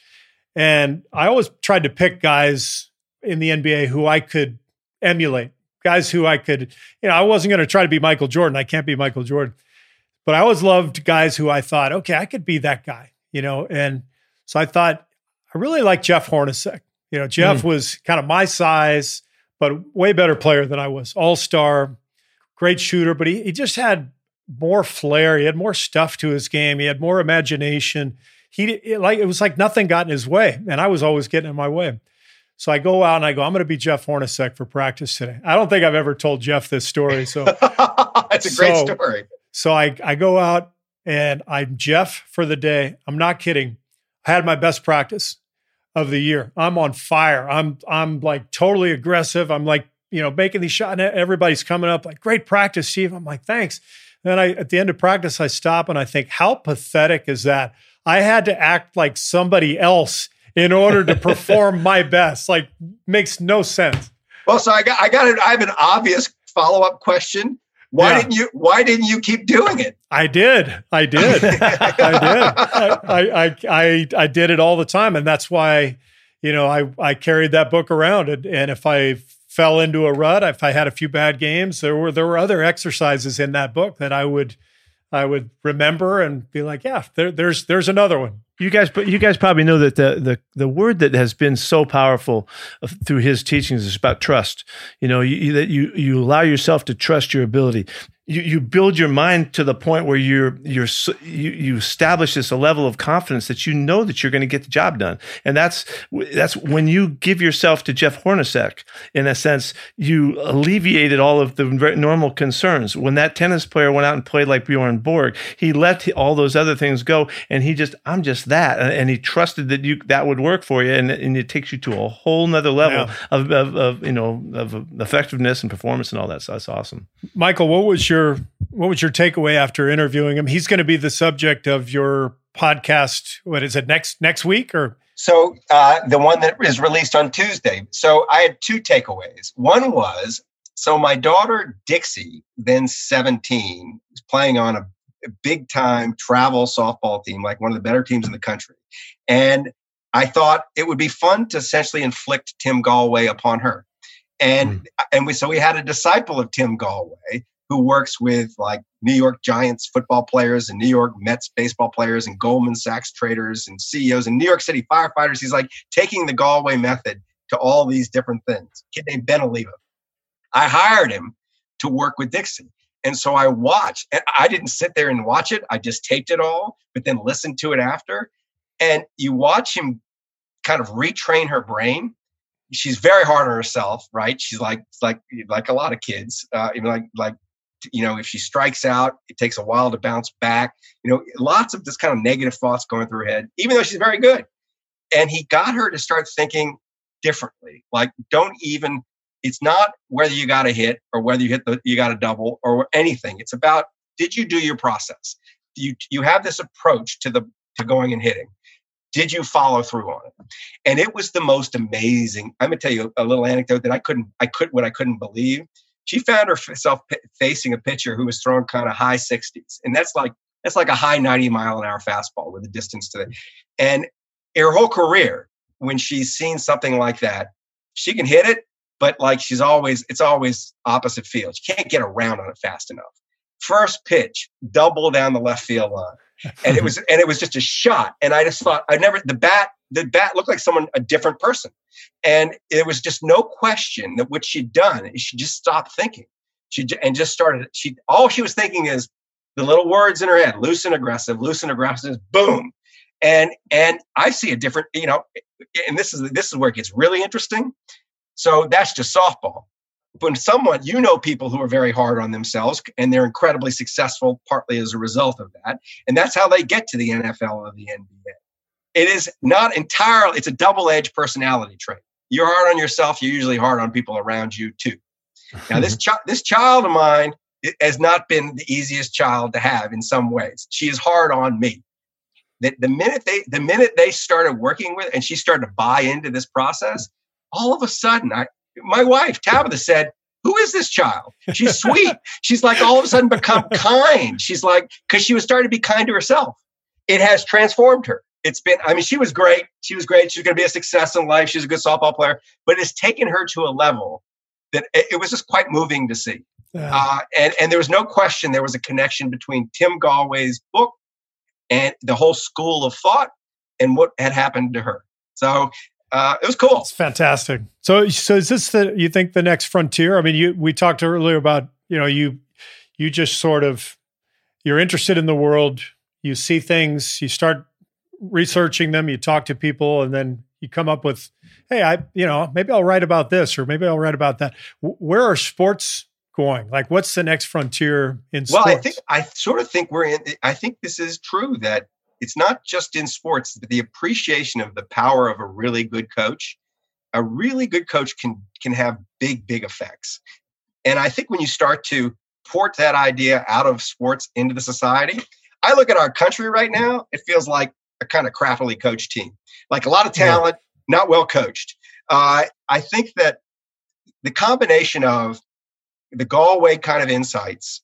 and I always tried to pick guys in the N B A who I could emulate, guys who I could. You know, I wasn't going to try to be Michael Jordan. I can't be Michael Jordan. But I always loved guys who I thought, okay, I could be that guy, you know? And so I thought, I really like Jeff Hornacek. You know, Jeff mm. was kind of my size, but way better player than I was. All-star, great shooter, but he, he just had more flair. He had more stuff to his game. He had more imagination. He it, like, it was like nothing got in his way, and I was always getting in my way. So I go out and I go, I'm going to be Jeff Hornacek for practice today. I don't think I've ever told Jeff this story. So That's a great so, story. So I, I go out and I'm Jeff for the day. I'm not kidding. I had my best practice of the year. I'm on fire. I'm I'm like totally aggressive. I'm like, you know, making these shots. And everybody's coming up like, great practice, Steve. I'm like, thanks. And then I, at the end of practice, I stop and I think, how pathetic is that? I had to act like somebody else in order to perform my best. Like, makes no sense. Well, so I got I got it. I have an obvious follow-up question. Why yeah. didn't you? Why didn't you keep doing it? I did. I did. I did. I, I I I did it all the time, and that's why, you know, I I carried that book around. And, and if I fell into a rut, if I had a few bad games, there were there were other exercises in that book that I would I would remember and be like, yeah, there, there's there's another one. You guys, but you guys probably know that the, the the word that has been so powerful through his teachings is about trust. You know, you, that you you allow yourself to trust your ability. you you build your mind to the point where you're you're you, you establish this a level of confidence that you know that you're going to get the job done. And that's that's when you give yourself to Jeff Hornacek. In a sense, you alleviated all of the normal concerns. When that tennis player went out and played like Bjorn Borg, he let all those other things go, and he just I'm just that, and he trusted that you that would work for you, and, and it takes you to a whole nother level yeah. of, of of you know of effectiveness and performance and all that. So that's awesome, Michael. What was your What was your takeaway after interviewing him? He's going to be the subject of your podcast. What is it, next next week? Or so uh, the one that is released on Tuesday. So I had two takeaways. One was, so my daughter Dixie, then seventeen, was playing on a big time travel softball team, like one of the better teams in the country. And I thought it would be fun to essentially inflict Tim Galway upon her. And mm. and we so we had a disciple of Tim Galway, who works with like New York Giants football players and New York Mets baseball players and Goldman Sachs traders and C E Os and New York City firefighters. He's like taking the Galway method to all these different things. A kid named Ben Oliva. I hired him to work with Dixie. And so I watched, and I didn't sit there and watch it. I just taped it all, but then listened to it after. And you watch him kind of retrain her brain. She's very hard on herself, right? She's like, like, like a lot of kids, uh, even like, like, you know, if she strikes out, it takes a while to bounce back. You know, lots of this kind of negative thoughts going through her head, even though she's very good. And he got her to start thinking differently. Like, don't even, it's not whether you got a hit or whether you hit the, you got a double or anything. It's about, did you do your process? You, you have this approach to the, to going and hitting. Did you follow through on it? And it was the most amazing. I'm going to tell you a little anecdote that I couldn't, I could, what I couldn't believe. She found herself facing a pitcher who was throwing kind of high sixties. And that's like that's like a high ninety mile an hour fastball with a distance to it. And her whole career, when she's seen something like that, she can hit it, but like she's always, it's always opposite field. She can't get around on it fast enough. First pitch, double down the left field line. And it was and it was just a shot. And I just thought, I never, the bat, the bat looked like someone, a different person. And it was just no question that what she'd done is she just stopped thinking. She and just started, she, all she was thinking is the little words in her head, loose and aggressive, loose and aggressive, boom. And, and I see a different, you know, and this is, this is where it gets really interesting. So that's just softball. When someone, you know, people who are very hard on themselves and they're incredibly successful, partly as a result of that. And that's how they get to the N F L or the N B A. It is not entirely, it's a double-edged personality trait. You're hard on yourself, you're usually hard on people around you too. Now, this, chi- this child of mine has not been the easiest child to have in some ways. She is hard on me. The, the, minute they, the minute they started working with, and she started to buy into this process, all of a sudden, I, my wife, Tabitha, said, who is this child? She's sweet. She's like all of a sudden become kind. She's like, because she was starting to be kind to herself. It has transformed her. It's been, I mean, she was great. She was great. She's going to be a success in life. She's a good softball player, but it's taken her to a level that it, it was just quite moving to see. Yeah. Uh, and, and there was no question there was a connection between Tim Galway's book and the whole school of thought and what had happened to her. So uh, it was cool. It's fantastic. So, so is this the, you think the next frontier? I mean, you, we talked earlier about, you know, you, you just sort of, you're interested in the world, you see things, you start researching them, you talk to people, and then you come up with, hey, I, you know, maybe I'll write about this, or maybe I'll write about that. W- where are sports going? Like, what's the next frontier in sports? Well, I think, I sort of think we're in, I think this is true that it's not just in sports, but the appreciation of the power of a really good coach, a really good coach can, can have big, big effects. And I think when you start to port that idea out of sports into the society, I look at our country right now, it feels like a kind of crappily coached team, like a lot of talent, yeah. not well coached. Uh, I think that the combination of the Galway kind of insights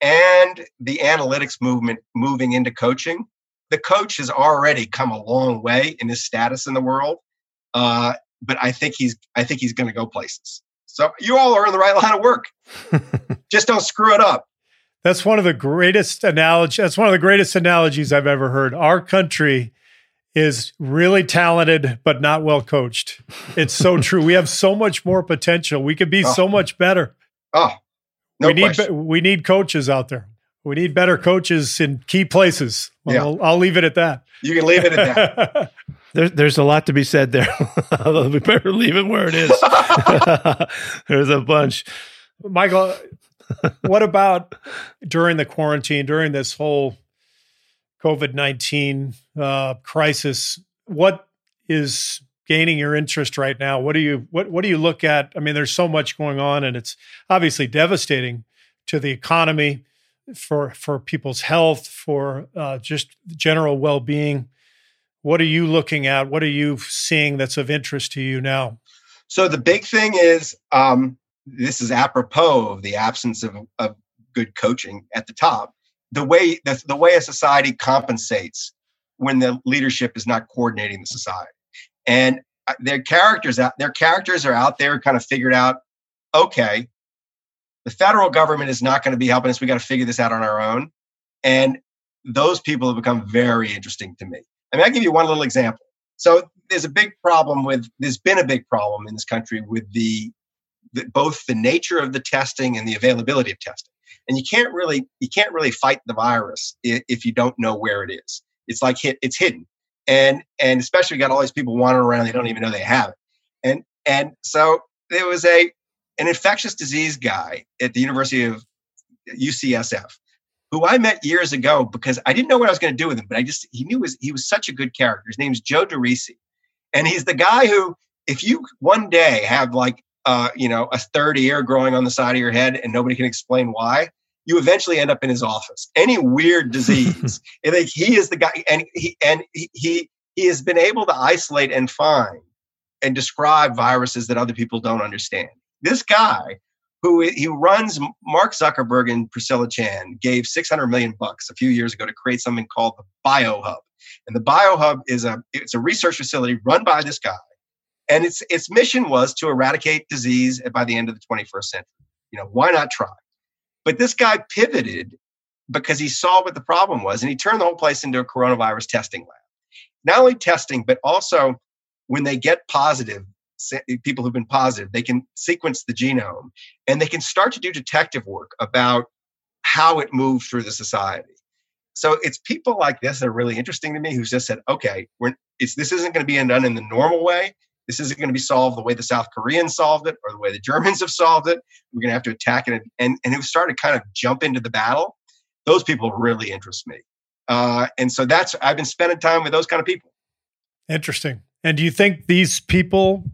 and the analytics movement moving into coaching, the coach has already come a long way in his status in the world. Uh, but I think he's, I think he's going to go places. So you all are in the right line of work. Just don't screw it up. That's one of the greatest analogy. That's one of the greatest analogies I've ever heard. Our country is really talented, but not well coached. It's so true. We have so much more potential. We could be oh. so much better. Oh, No we need be- we need coaches out there. We need better coaches in key places. Well, yeah. I'll, I'll leave it at that. You can leave it at that. There, there's a lot to be said there. We better leave it where it is. There's a bunch. Michael, what about during the quarantine, during this whole COVID nineteen uh, crisis, what is gaining your interest right now? What do you what what do you look at? I mean, there's so much going on, and it's obviously devastating to the economy, for for people's health, for uh, just general well-being. What are you looking at? What are you seeing that's of interest to you now? So the big thing is, um, this is apropos of the absence of, of good coaching at the top. The way the, the way a society compensates when the leadership is not coordinating the society. And their characters out, their characters are out there kind of figured out, okay, the federal government is not going to be helping us. We got to figure this out on our own. And those people have become very interesting to me. I mean, I'll give you one little example. So there's a big problem with, there's been a big problem in this country with the, the both the nature of the testing and the availability of testing. And you can't really, you can't really fight the virus if you don't know where it is. It's like, hit, it's hidden. And and especially we got all these people wandering around, they don't even know they have it. And and so there was a an infectious disease guy at the University of U C S F who I met years ago because I didn't know what I was going to do with him, but I just he knew was he was such a good character. His name's Joe DeRisi, and he's the guy who, if you one day have like uh, you know a third ear growing on the side of your head and nobody can explain why, you eventually end up in his office. Any weird disease, and like, he is the guy, and he and he, he he has been able to isolate and find and describe viruses that other people don't understand. This guy, who he runs, Mark Zuckerberg and Priscilla Chan gave six hundred million bucks a few years ago to create something called the Biohub, and the Biohub is a it's a research facility run by this guy, and its its mission was to eradicate disease by the end of the twenty first century. You know, why not try? But this guy pivoted because he saw what the problem was, and he turned the whole place into a coronavirus testing lab. Not only testing, but also when they get positive, people who've been positive, they can sequence the genome, and they can start to do detective work about how it moved through the society. So it's people like this that are really interesting to me, who just said, okay, we're, it's, this isn't going to be done in the normal way. This isn't going to be solved the way the South Koreans solved it or the way the Germans have solved it. We're going to have to attack it. And, and it started to kind of jump into the battle. Those people really interest me. Uh, and so that's, I've been spending time with those kind of people. Interesting. And do you think these people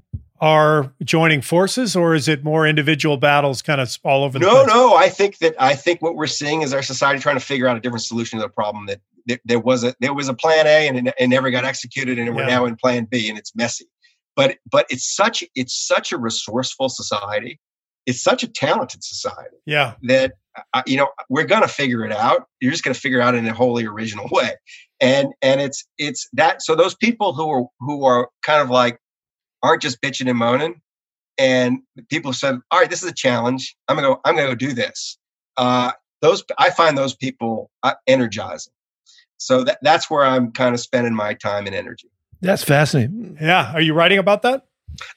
are joining forces, or is it more individual battles kind of all over the no, place? No, no. I think that, I think what we're seeing is our society trying to figure out a different solution to the problem that there, there was a, there was a plan A and it, it never got executed, and yeah. We're now in plan B, and it's messy. But but it's such it's such a resourceful society, it's such a talented society. Yeah, that uh, you know we're gonna figure it out. You're just gonna figure it out in a wholly original way, and and it's it's that. So those people who are who are kind of like aren't just bitching and moaning, and people said, all right, this is a challenge. I'm gonna go, I'm gonna go do this. Uh, those I find those people uh, energizing. So that that's where I'm kind of spending my time and energy. That's fascinating. Yeah. Are you writing about that?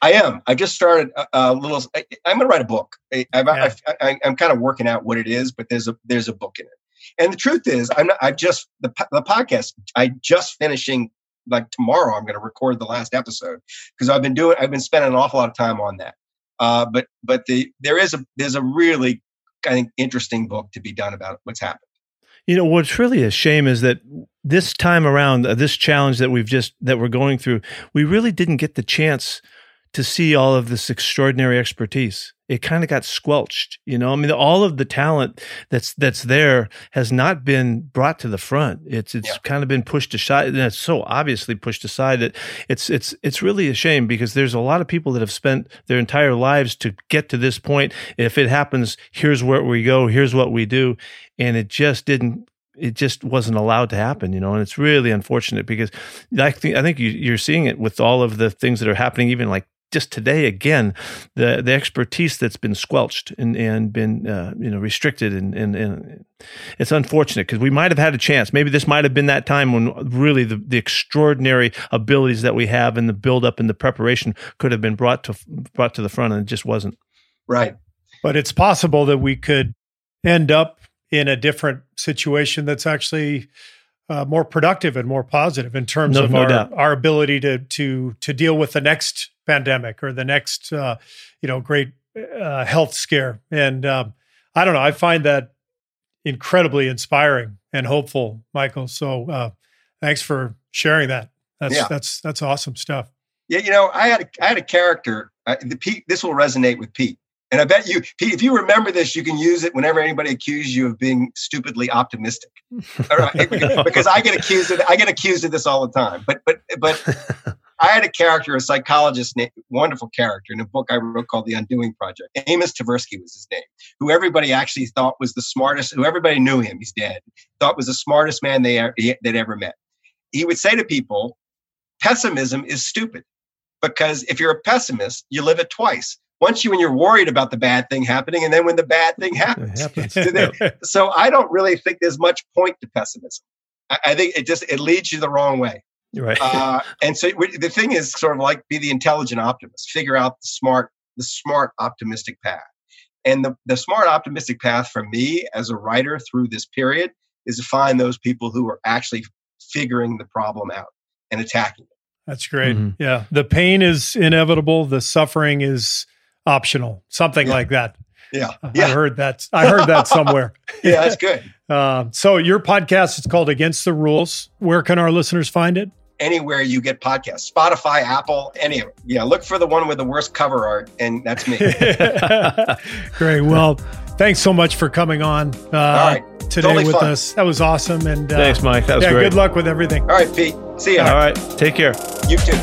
I am. I just started a, a little, I, I'm going to write a book. I, I've, yeah. I've, I, I'm kind of working out what it is, but there's a, there's a book in it. And the truth is I'm not, I've just, the, the podcast, I just finishing like tomorrow, I'm going to record the last episode because I've been doing, I've been spending an awful lot of time on that. Uh, but, but the, there is a, there's a really, I think, interesting book to be done about what's happened. You know, what's really a shame is that this time around, uh, this challenge that we've just, that we're going through, we really didn't get the chance to see all of this extraordinary expertise. It kind of got squelched, you know? I mean, all of the talent that's, that's there has not been brought to the front. It's, it's yeah. kind of been pushed aside, and it's so obviously pushed aside that it's, it's, it's really a shame, because there's a lot of people that have spent their entire lives to get to this point. If it happens, here's where we go, here's what we do. And it just didn't, it just wasn't allowed to happen, you know, and it's really unfortunate, because I think, I think you, you're seeing it with all of the things that are happening, even like just today, again, the, the expertise that's been squelched and, and been, uh, you know, restricted. And, and, and it's unfortunate, because we might have had a chance. Maybe this might have been that time when really the, the extraordinary abilities that we have and the buildup and the preparation could have been brought to brought to the front, and it just wasn't. Right. But it's possible that we could end up in a different situation that's actually uh, more productive and more positive in terms no, of no our, doubt. our ability to to to deal with the next pandemic or the next uh, you know great uh, health scare. And um, I don't know. I find that incredibly inspiring and hopeful, Michael. So uh, thanks for sharing that. That's yeah. that's that's awesome stuff. Yeah, you know, I had a, I had a character. Uh, the Pete, this will resonate with Pete. And I bet you, Pete, if you remember this, you can use it whenever anybody accuses you of being stupidly optimistic. All right, no. Because I get accused of I get accused of this all the time. But but but I had a character, a psychologist, named, wonderful character, in a book I wrote called The Undoing Project. Amos Tversky was his name, who everybody actually thought was the smartest. Who everybody knew him. He's dead. Thought was the smartest man they they'd ever met. He would say to people, "Pessimism is stupid, because if you're a pessimist, you live it twice." Once you and you're worried about the bad thing happening, and then when the bad thing happens. happens. So, there, so I don't really think there's much point to pessimism. I, I think it just it leads you the wrong way. Right. Uh, and so we, the thing is sort of like be the intelligent optimist, figure out the smart, the smart optimistic path. And the, the smart optimistic path for me as a writer through this period is to find those people who are actually figuring the problem out and attacking it. That's great. Mm-hmm. Yeah. The pain is inevitable. The suffering is optional, something yeah. like that. Yeah. yeah. I heard that. I heard that somewhere. yeah, that's good. Uh, so your podcast is called Against the Rules. Where can our listeners find it? Anywhere you get podcasts, Spotify, Apple, any of it. Yeah, look for the one with the worst cover art, and that's me. Great. Well, thanks so much for coming on uh, All right. today totally with fun. us. That was awesome. And uh, thanks, Mike. That was yeah, great. Good luck with everything. All right, Pete. See you. All right. Take care. You too.